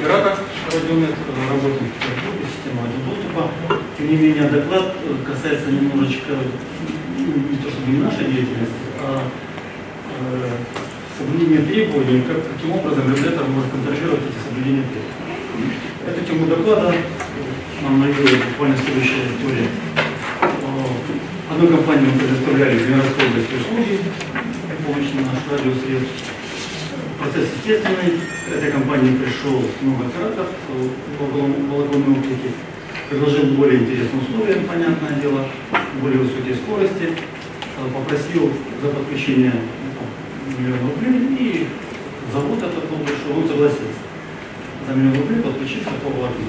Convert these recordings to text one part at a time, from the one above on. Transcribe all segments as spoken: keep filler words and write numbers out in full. оператор радиометра, работает в Петербурге, система радиодоступа. Тем не менее, доклад касается немножечко не то чтобы не нашей деятельности, а э, соблюдения требований, как, каким образом регулятор может контролировать эти соблюдения требований. Эту тему доклада нам навела буквально следующая история. Одной компании мы предоставляли в Мирской области услуги при помощи наших радиосредств. Процесс естественный. К этой компании пришел много операторов по волоконной оптике, предложил более интересные условия, понятное дело, более высокие скорости, попросил за подключение миллион рублей, и завод этот был большой, он согласился. За миллион рублей подключиться по волокну.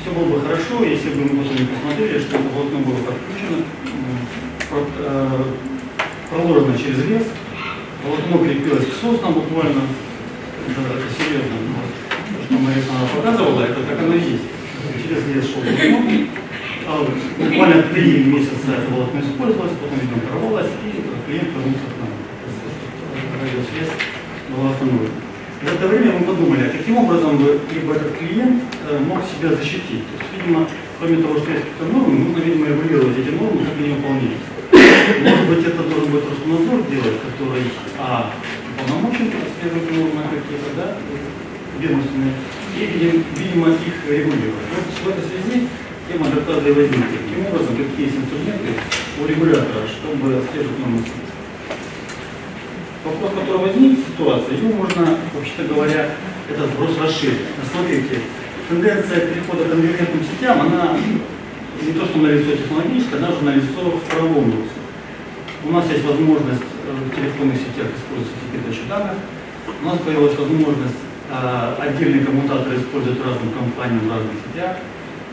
Все было бы хорошо, если бы мы просто не посмотрели, что это волокно было подключено, проложено через лес. Волокно крепилось к соснам буквально, да, это серьезно, то, что Мария показывала, это как оно есть. Через лес шел волокно, а буквально три месяца это волокно использовалось, потом видно порвалось, и клиент вернулся к нам. Радиосвязь была остановлена. За это время мы подумали, каким образом бы либо этот клиент мог себя защитить. То есть, видимо, кроме того, что есть какие-то нормы, нужно, видимо, регулировать эти нормы, как они выполняются. Может быть, это должен будет Роскомнадзор делать, который а, уполномочен расследовать нормы какие-то, да, ведомственные, и, видимо, их регулировать. В этой связи тема доклада и возникла. Таким образом, какие есть инструменты у регулятора, чтобы отслеживать нормы. Вопрос, который возник в ситуации, его можно, вообще-то говоря, этот сброс расширить. Смотрите, тенденция перехода к конвергентным сетям, она не то что налицо технологическое, даже налицо в правовом русле. У нас есть возможность в телефонных сетях использовать передачу данных. У нас появилась возможность э, отдельные коммутаторы использовать разным компаниям в разных сетях.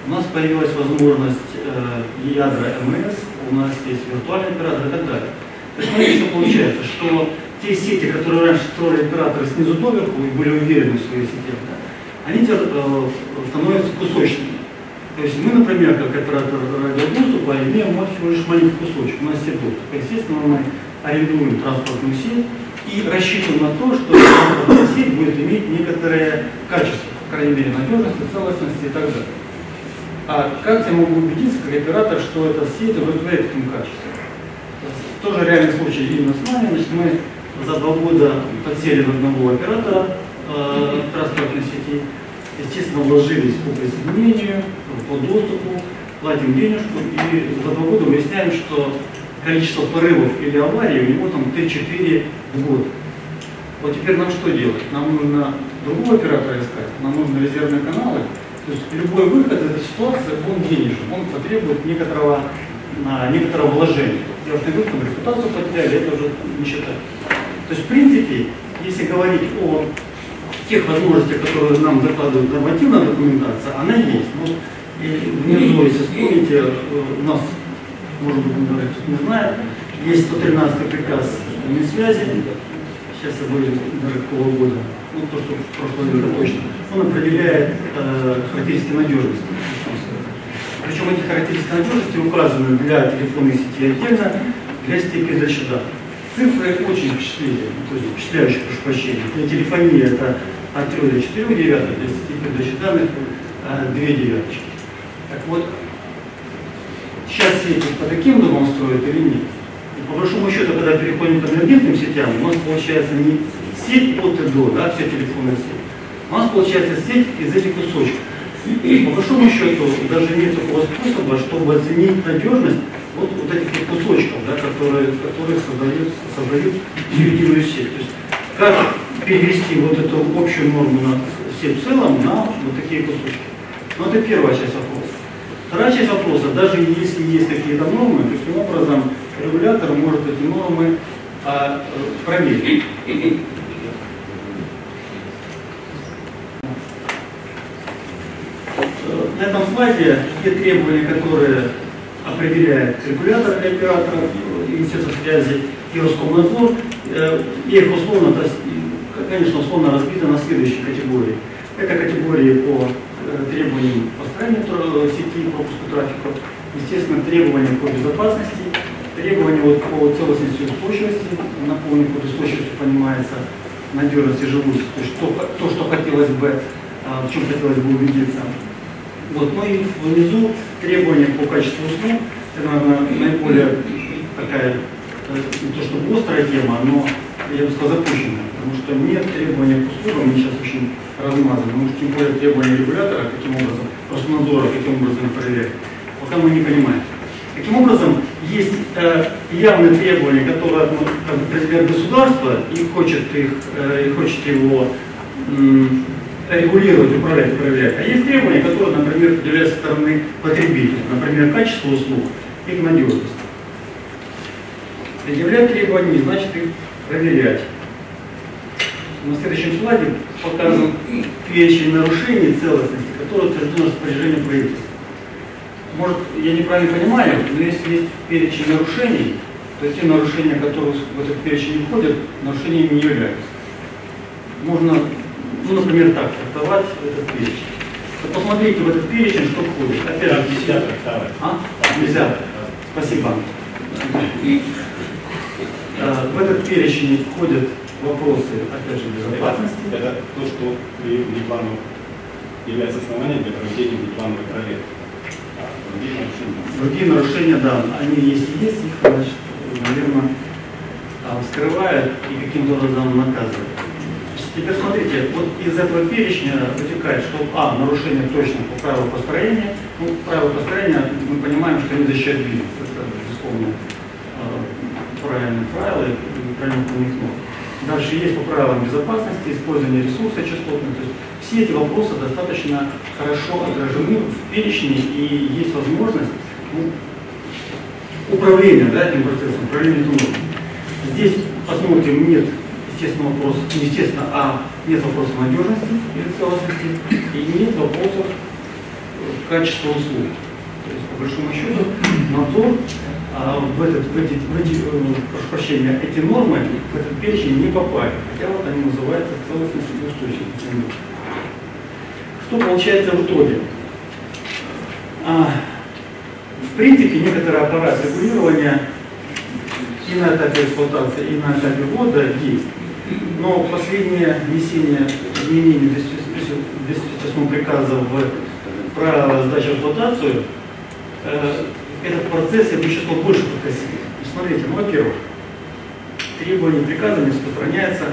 У нас появилась возможность э, ядра эм эс, у нас есть виртуальный оператор и так далее. То есть смотрите, что получается, что те сети, которые раньше строили операторы снизу доверху и были уверены в своих сетях, да, они теперь э, становятся кусочными. То есть мы, например, как оператор радиодоступа, имеем всего лишь маленький кусочек, у нас сеть доступа. Естественно, мы арендуем транспортную сеть и рассчитываем на то, что транспортная сеть будет иметь некоторое качество, по крайней мере, надежности, целостности и так далее. А как я могу убедиться, как оператор, что эта сеть удовлетворяет этому качеству? Тоже реальный случай именно с нами. Значит, мы за два года подсели в одного оператора э, транспортной сети. Естественно, вложились по присоединению, по доступу, платим денежку, и за два года выясняем, что количество порывов или аварий у него там три-четыре в год. Вот теперь нам что делать? Нам нужно другого оператора искать, нам нужны резервные каналы. То есть любой выход из этой ситуации, он денежен, он потребует некоторого, некоторого вложения. Я уже говорю, что репутацию потеряли, это уже не считаю. То есть в принципе, если говорить о тех возможностей, которые нам закладывает нормативная документация, она есть. Вот, и внизу, если вспомните, у нас, может быть, наверное, кто-то не знает, есть сто тринадцатый приказ Минсвязи, сейчас я говорю, даже какого года, ну то, что в прошлом году точно, он определяет э, характеристики надежности. Причем эти характеристики надежности указаны для телефонной сети отдельно, для сети передачи данных. Цифры очень впечатляющие, то есть впечатляющие, прошу прощения. Для телефонии это от трёх до четырёх девяток, для сети передачи данных две девяточки. Так вот, сейчас сети по таким домам строят или нет? И по большому счету, когда переходим к конвергентным сетям, у нас получается не сеть от и до, да, вся телефонная сеть. У нас получается сеть из этих кусочков. И по большому счету даже нет такого способа, чтобы оценить надежность вот, вот этих вот кусочков, да, которые, которые создают, создают единую сеть. То есть как перевести вот эту общую норму на сеть в целом на вот такие кусочки. Но это первая часть вопроса. Вторая часть вопроса, даже если есть какие-то нормы, таким образом регулятор может эти нормы а, проверить. На этом слайде те требования, которые определяет регулятор для операторов, Министерство связи и Роскомнадзор, и их условно, конечно, условно разбито на следующие категории. Это категории по требованиям построения сети, пропуску трафика, естественно, требования по безопасности, требования вот по целостности и устойчивости. Напомню, под устойчивостью понимается надежность и живучесть, то, что хотелось бы в чем хотелось бы убедиться. Вот, ну и внизу требования по качеству услуг. Это, наверное, наиболее такая, не то чтобы острая тема, но, я бы сказал, запущенная. Потому что нет требования к услугам, они сейчас очень размазаны. Потому что тем более требования регулятора, каким образом, Роскомнадзора, каким образом проверять, пока мы не понимаем. Таким образом, есть э, явные требования, которые, ну, как бы, президент государства и хочет, их, э, и хочет его э, регулировать, управлять, проверять. А есть требования, которые, например, являются со стороны потребителя, например, качество услуг, их надежность. Предъявлять требования, значит их проверять. На следующем слайде показан перечень нарушений целостности, которые утверждены распоряжением правительства. Может, я неправильно понимаю, но если есть перечень нарушений, то те нарушения, которые в этот перечень не входят, нарушениями не являются. Можно, ну, например, так трактовать этот перечень. Вот посмотрите в этот перечень, что входит. Опять же, нельзя трактовать. А? Нельзя. Спасибо. В этот перечень входят вопросы, опять же, безопасности. Это то, что при неплановом является основанием для проведения неплановой проверки. Другие нарушения. Другие нарушения, да, они если есть, их, значит, наверное, вскрывают и каким-то образом наказывают. Теперь смотрите, вот из этого перечня вытекает, что а, нарушение точно по правилу построения. Ну, правило построения, мы понимаем, что они защищают бизнес. Это, безусловно, правильные правила и правильно помнить. Дальше есть по правилам безопасности, использование ресурса частотных. То есть все эти вопросы достаточно хорошо отражены в перечне, и есть возможность, ну, управления, да, этим процессом, управления трудом. Здесь, посмотрим, нет, естественно, вопросов, не естественно, а нет вопросов надежности или целостности, и нет вопросов качества услуг. То есть, по большому счету, надзор. А в, этот, в, эти, в эти, прошу прощения, эти нормы в этот перечень не попали, хотя вот они называются целостность и устойчивость. Что получается в итоге? А, в принципе, некоторые аппараты регулирования и на этапе эксплуатации, и на этапе ввода есть, но последнее внесение изменений двести шестьдесят восьмого приказа в правила сдачи в эксплуатацию, э, этот процесс я бы еще сказал больше подкосили. Смотрите, ну, во-первых, требования приказа не распространяются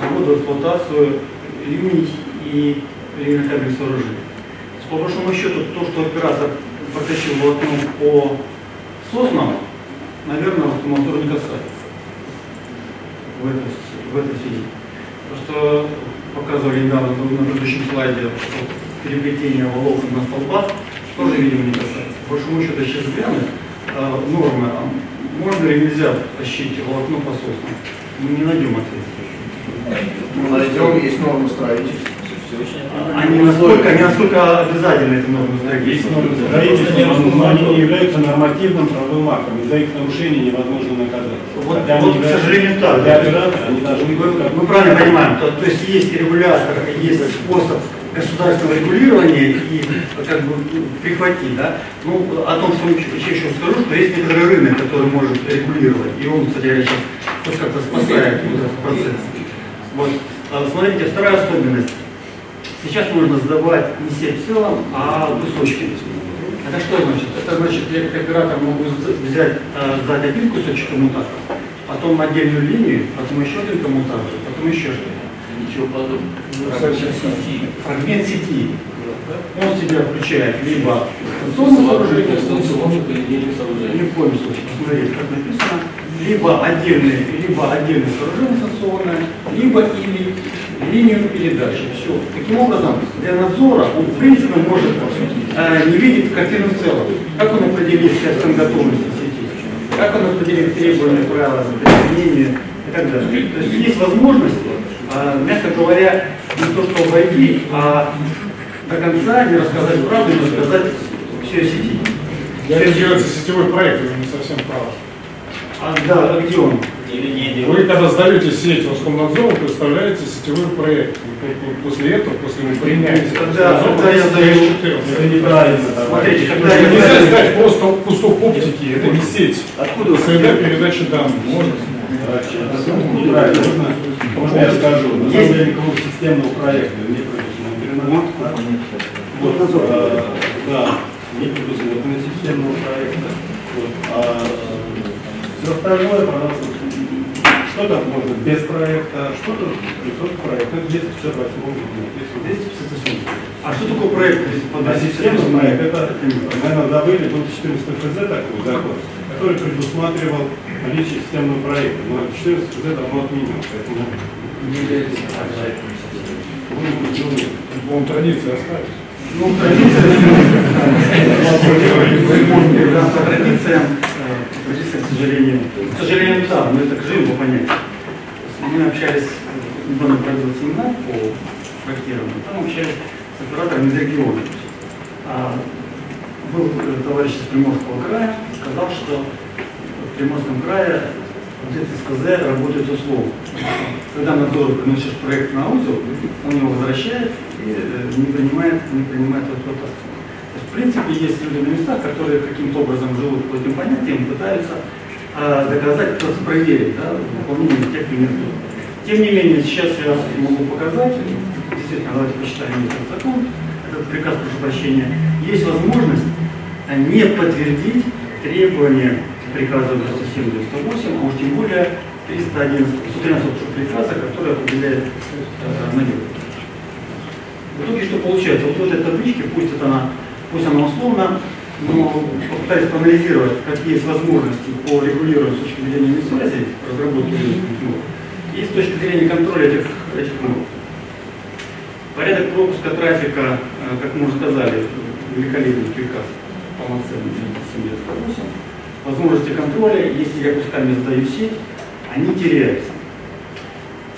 на вводу в эксплуатацию линий и линейных сооружений. По большому счету, то, что оператор протащил волокно по соснам, наверное, Роскомнадзор не касается в этой, в этой связи. Потому что показывали недавно на предыдущем слайде переплетение волокон на столбах, тоже, видимо, не касается. По большому счету, сейчас глянуть а, нормы, а можно или нельзя тащить волокно по соснам? Мы не найдем ответ. Мы найдем, есть нормы строительства. Они насколько, они насколько обязательны, эти нормы строительства? Есть нормы строительства, но они не являются нормативным правовым актом. Из-за их нарушений невозможно наказать. Вот, а вот к сожалению, так. Для оператора они должны быть. Мы правильно понимаем, то, то есть есть регулятор, есть способ государственного регулирования и как бы прихватить, да. Ну, о том, что я еще скажу, что есть некоторый рынок, который может регулировать, и он, кстати, сейчас как-то спасает этот процесс. Вот. А, смотрите, вторая особенность. Сейчас можно сдавать не сеть в целом, а кусочки. Это что значит? Это значит, оператор могут взять, сдать один кусочек коммутатора, потом отдельную линию, потом еще один коммутатор, потом еще что-то. Ничего подобного. Фрагмент сети. Фрагмент сети. Да. Он себя включает либо станционное сооружение, ни в коем случае, посмотрите, как написано, либо отдельное, либо отдельное сооружение станционное, либо или линию передачи. Все. Таким образом, для надзора он в принципе может э, не видеть картину в целом. Как он определит степень готовности сети, как он определит требования, правила, применения и так далее. То есть есть возможность, мягко говоря, не то что обойти, а до конца не рассказать правду, не рассказать все о сети. Реализуется сетевой проект, уже не совсем прав. А, да, а где он? Вы когда сдаете сеть Роскомнадзору, представляете сетевой проект. После этого, после вы принятия. Когда, когда я сдаю, это неправильно. Смотрите, когда я нельзя сдать я... просто кусок оптики, это не сеть. Откуда среда передачи данных? Можно? Откуда? Можно я скажу. На самом деле, клуб системного проекта, ремонт. Вот, вот, а, да, не подписываю инвестиционного проекта. Вот, а, все остальное, пожалуйста, что там можно без проекта, что там без проекта, двести пятьдесят восемь, двести пятьдесят восемь. А что такое проект? А системный проект, это, наверное, забыли, был четырнадцатый эф зэ такой закон, который предусматривал наличие системного проекта, но четырнадцатый эф зэ давно отменил, поэтому не является проектом. Он традиция оставит. Ну, традиция, традиция, традиция, к сожалению, к сожалению, да, мы это к живому понятию. Мы общались, недавно проводил семинар по проектированию, там общались с оператором из региона. Был товарищ из Приморского края, сказал, что в Приморском крае СКЗ работает условно. Когда мотор приносишь проект на узел, он его возвращает и не принимает, не принимает эксплуатацию. В принципе, есть люди на местах, которые каким-то образом живут по этим понятиям, пытаются а, доказать, просто проверить, да, выполнение тех или иных. Тем не менее, сейчас я могу показать, действительно, давайте посчитаем этот закон, этот приказ, прошу прощения, есть возможность не подтвердить требования приказа двести семь, двести восемь, а уж тем более триста одиннадцать, сто тринадцать приказа, который определяет э, налог. В итоге что получается? Вот в этой табличке, пусть это она, пусть она условно, но попытаюсь проанализировать, какие есть возможности по регулированию с точки зрения связи, разработки ног, и с точки зрения контроля этих, этих ног. Порядок пропуска трафика, э, как мы уже сказали, великолепный приказ, полноценный двести семь, двести восемь. Возможности контроля, если я кусками сдаю сеть, они теряются.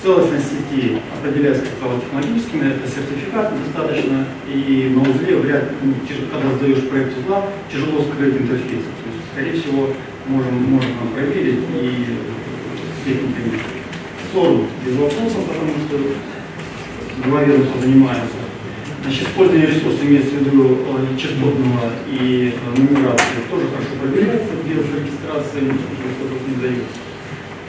Целостность сети определяется как технологическими, это сертификат достаточно, и на узле вряд ли, когда сдаешь проект узла, тяжело скрыть интерфейс. То есть, скорее всего, можем, можем проверить и техниками. Ссору без вопросов, потому что два ведомства занимаются. Значит, использование ресурсов имеется в виду частотного и нумерации тоже хорошо проверяется, без регистрации что-то не дается.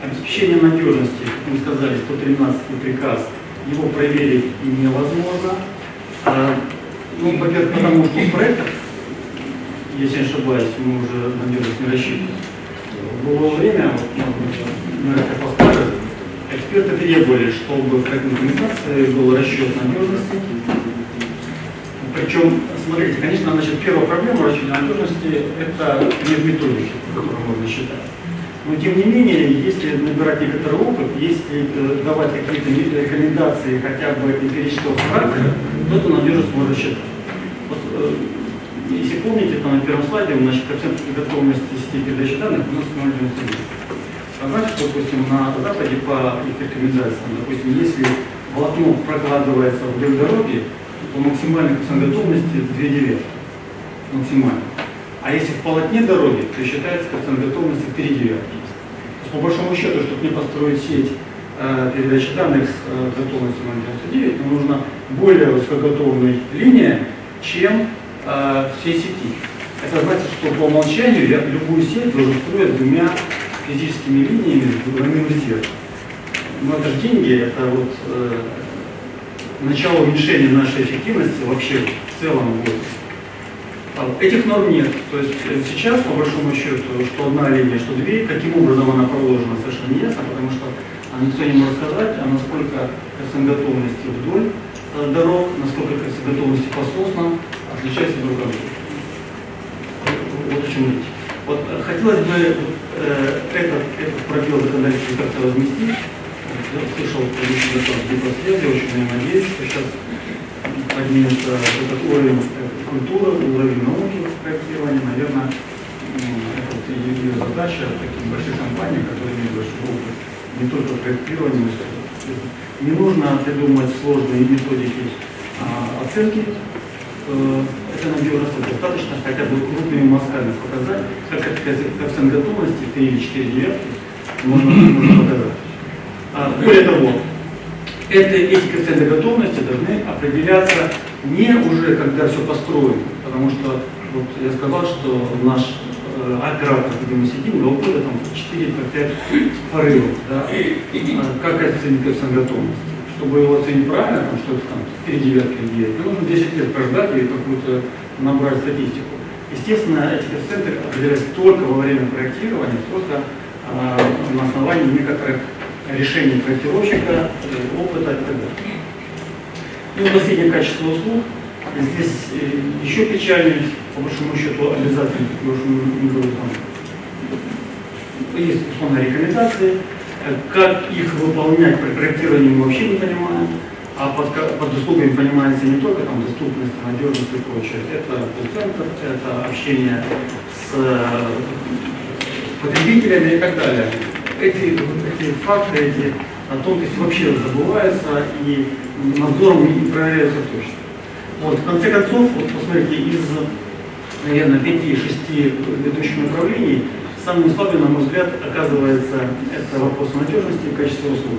Обеспечение надежности, как мы сказали, сто тринадцатый приказ, его проверить невозможно. А, ну, во-первых, потому что в проектах, если не ошибаюсь, мы уже надежность не рассчитываем. Было время, вот, как поставили, эксперты требовали, чтобы в документации был расчет надежности. Причем, смотрите, конечно, значит, первая проблема расчета надежности – это не в методике, которую можно считать. Но, тем не менее, если набирать некоторый опыт, если давать какие-то рекомендации хотя бы эмпирического характера, то эту надежность можно считать. Вот, если помните, там на первом слайде у нас коэффициент готовности сети передачи данных у нас ноль целых девяносто девять сотых. Значит, что, допустим, на Западе по их рекомендациям, допустим, если волокно прокладывается вдоль дороги, то максимальная коэффициент готовности две целых девять десятых. Максимально. А если в полотне дороги, то считается коэффициент готовности три целых девять десятых. По большому счету, чтобы не построить сеть э, передачи данных с э, готовностью ноль целых девяносто девять сотых, нам нужна более высокоготовная линия, чем э, все сети. Это значит, что по умолчанию я любую сеть должен строить двумя физическими линиями с двойным резервом. Но это же деньги, это вот... Э, начало уменьшения нашей эффективности вообще в целом будет. Этих норм нет. То есть сейчас, по большому счету, что одна линия, что две, каким образом она проложена, совершенно не ясно, потому что никто не может сказать, а насколько коэффициент готовности вдоль дорог, насколько коэффициент готовности по соснам отличается друг от друга. Вот о чем речь. Вот хотелось бы э, этот, этот пробел законодательства как-то разместить. Я услышал гипросвязи, очень надеюсь, что сейчас поднимется этот уровень культуры, уровень науки в проектировании. Наверное, это вот ее задача таких больших компаний, которые имеют большой опыт не только в проектировании, но и не нужно придумывать сложные методики а, оценки. Это надежность достаточно, хотя бы крупными мазками показать, как коэффициент готовности три или четыре девятки можно, можно показать. Более того, это, эти коэффициенты готовности должны определяться не уже, когда все построено, потому что вот я сказал, что наш э, оператор, где мы сидим, до ухода четыре-пять порывов, да? Как коэффициент готовности. чтобы его оценить правильно, потому что там три девятки есть, нужно десять лет прождать и какую-то набрать статистику. Естественно, эти коэффициенты определяются только во время проектирования, только а, на основании некоторых решений проектировщика, опыта и так далее. Ну и последнее качество услуг. Здесь еще печальный, по большому счету, обязательный, потому что мы говорим, там есть условные рекомендации, как их выполнять при проектировании мы вообще не понимаем, а под, под услугами понимается не только там, доступность, надежность и прочее. Это колл-центр, это общение с потребителями и так далее. Эти, эти факты, эти тонкости вообще забываются и надзором не проверяются точно. Вот, в конце концов, вот, посмотрите, из, наверное, пяти-шести ведущих направлений самым слабым, на мой взгляд, оказывается это вопрос надежности и качества услуг.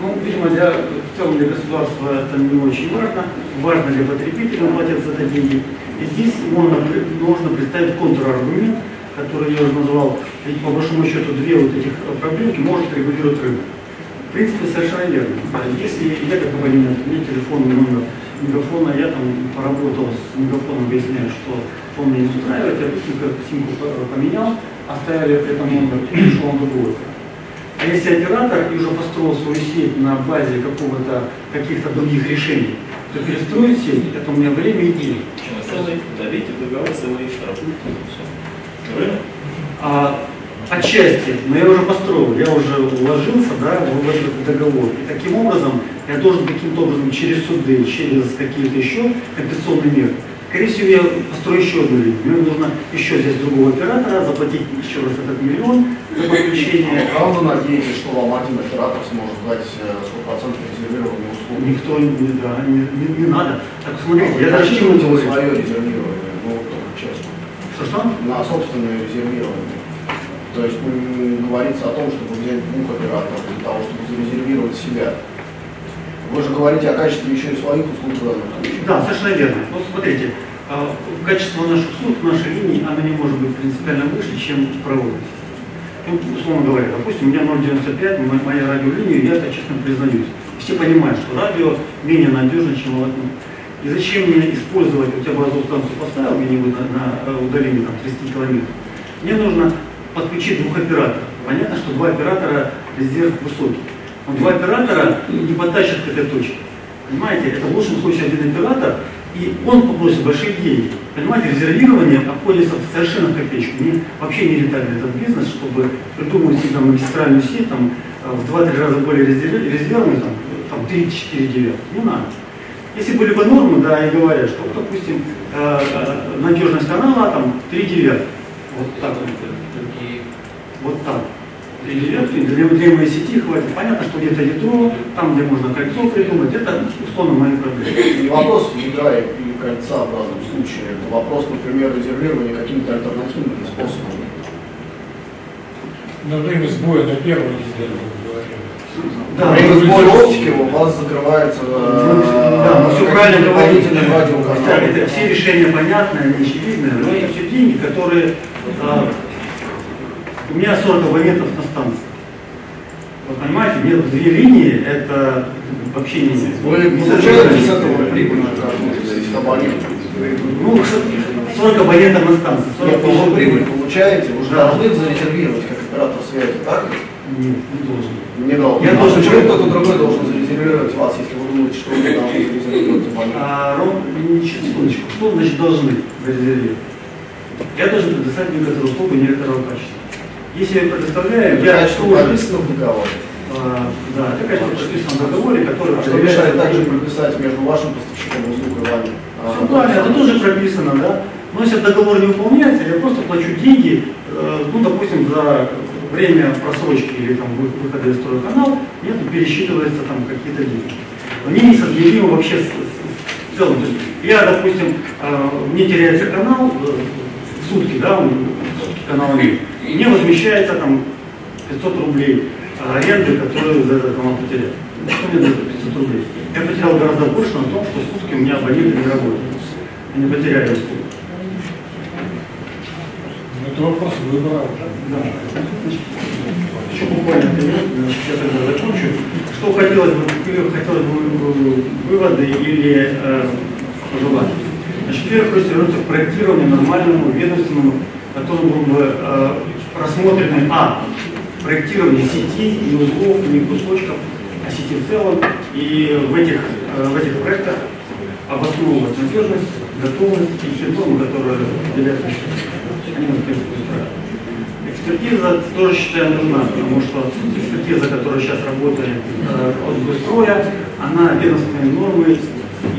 Ну, видимо, для, в целом для государства это не очень важно, важно для потребителя платят за это деньги. И здесь можно, можно представить контраргумент, который я уже назвал, ведь по большому счету две вот этих проблемки может регулировать рынок. В принципе, совершенно верно. Если я как абонент, у меня телефонный номер мегафона, я там поработал с мегафоном, выясняю, что он меня не устраивает, я быстренько симку поменял, оставили при этом номер, пришел он другой. А если оператор уже построил свою сеть на базе какого-то каких-то других решений, то перестроить сеть, это у меня время и деньги. Давите договор, целые штрафы. А, отчасти, но я уже построил, я уже уложился, да, в этот договор. И таким образом я должен каким-то образом через суды, через какие-то еще компенсационные меры. Скорее всего, я построю еще одну линию. Мне нужно еще здесь другого оператора, заплатить еще раз этот миллион за подключение. Правда надеемся, что вам один оператор сможет дать сто процентов резервированную услугу? Никто не, да, не, не, не надо. Так, смотрите, а я даже чему делаю свое резервирование, ну, честно. Что-что? На собственное резервирование. То есть говорится о том, чтобы взять двух операторов для того, чтобы зарезервировать себя. Вы же говорите о качестве еще и своих услуг в данном случае. Да, совершенно верно. Вот смотрите, качество наших услуг, нашей линии, она не может быть принципиально выше, чем проводность. Ну, условно говоря, допустим, у меня ноль девяносто пять, моя радиолиния, я это честно признаюсь. Все понимают, что радио менее надежно, чем волокно. И зачем мне использовать, вот я базовую станцию поставил где-нибудь на, на удалении там, тридцати километров, мне нужно подключить двух операторов. Понятно, что два оператора резерв высокий. Но два оператора не потащат к этой точке. Понимаете, это в лучшем случае один оператор, и он попросит большие деньги. Понимаете, резервирование обходится совершенно в копеечку. Мне вообще не рентабельно этот бизнес, чтобы придумывать себе магистральную сеть там, в два-три раза более резервную, там, там три-четыре девятки. Не надо. Если были бы нормы, да, и говорят, что, допустим, э, надежность канала там три девятки. Вот так вот. Вот так. Для, для моей сети хватит. Понятно, что где-то ядро, там, где можно кольцо придумать, это условно мои проблемы. Не вопрос ядра или кольца в данном случае. Это вопрос, например, резервирования какими-то альтернативными способами. На время сбоя на первом резервировании. Да, время сбоя оптики у вас закрывается. Да, все правильно говорите. Это все решения понятные, очевидные, но это все деньги, которые... У меня сорок абонентов на станции. Вы понимаете, мне две линии, это вообще не здесь. Вы получаете с этого прибыль? Ну, сорок абонентов на станции. Нет, прибыль получаете, вы же должны зарезервировать как оператор связи, так? Нет, не должен. Не должен. Почему кто-то другой должен зарезервировать вас, если вы думаете, что вы должны зарезервировать абонента? Ром, секундочку, что значит должны зарезервировать? Я должен предоставить некоторые услуги некоторого качества. Если я предоставляю, это я качество тоже... прописано в договоре. А, да, это качество прописано в договоре, который... А что мешает также прописать между вашим поставщиком услуг и вами? Все правильно, это тоже прописано, да. Но если договор не выполняется, я просто плачу деньги, ну, допустим, за время просрочки или там выхода из строя канал, мне тут пересчитываются там какие-то деньги. Мне несоизмеримо вообще в целом. То есть я, допустим, мне теряется канал в сутки, да, он сутки канала нет. Мне возмещается там пятьсот рублей аренды, которую за этот канал потерял. Что мне дает пятьсот рублей? Я потерял гораздо больше на том, что сутки у меня абоненты не работают. Они потеряли услуги. Это вопрос выбора. Да. еще буквально три минуты, я тогда закончу. Что хотелось бы, или хотелось бы выводы или э, пожелания. Значит, первое, просто вернуться к проектированию нормальному, ведомственному, которому был бы э, рассмотрено а. проектирование сети, не узлов, не кусочков, а сети в целом. И в этих, э, в этих проектах обосновывать надежность, готовность и симптомы, которые являются экспертиза, тоже считаю нужна, потому что экспертиза, которая сейчас работает э, от Госстроя, она ведомственные нормы,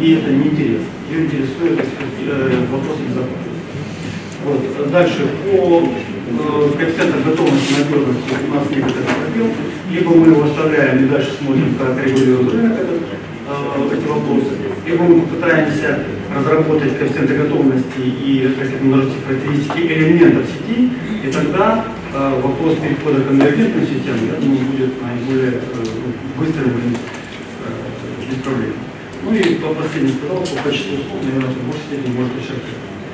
и это не интересно. Ее интересует э, вопрос безопасности. Вот. Дальше по э, коэффициенту готовности и надежности у нас некоторые пробел. Либо мы его оставляем и дальше смотрим, как регулирует рынок э, эти вопросы, либо мы попытаемся разработать коэффициенты готовности и множество характеристики элементов сети, и тогда э, вопрос перехода к конвергентной системе, я думаю, будет наиболее э, быстрым и э, без проблем. Ну и по последнему сказал, по качеству услуг, наверное, в большей степени может решать.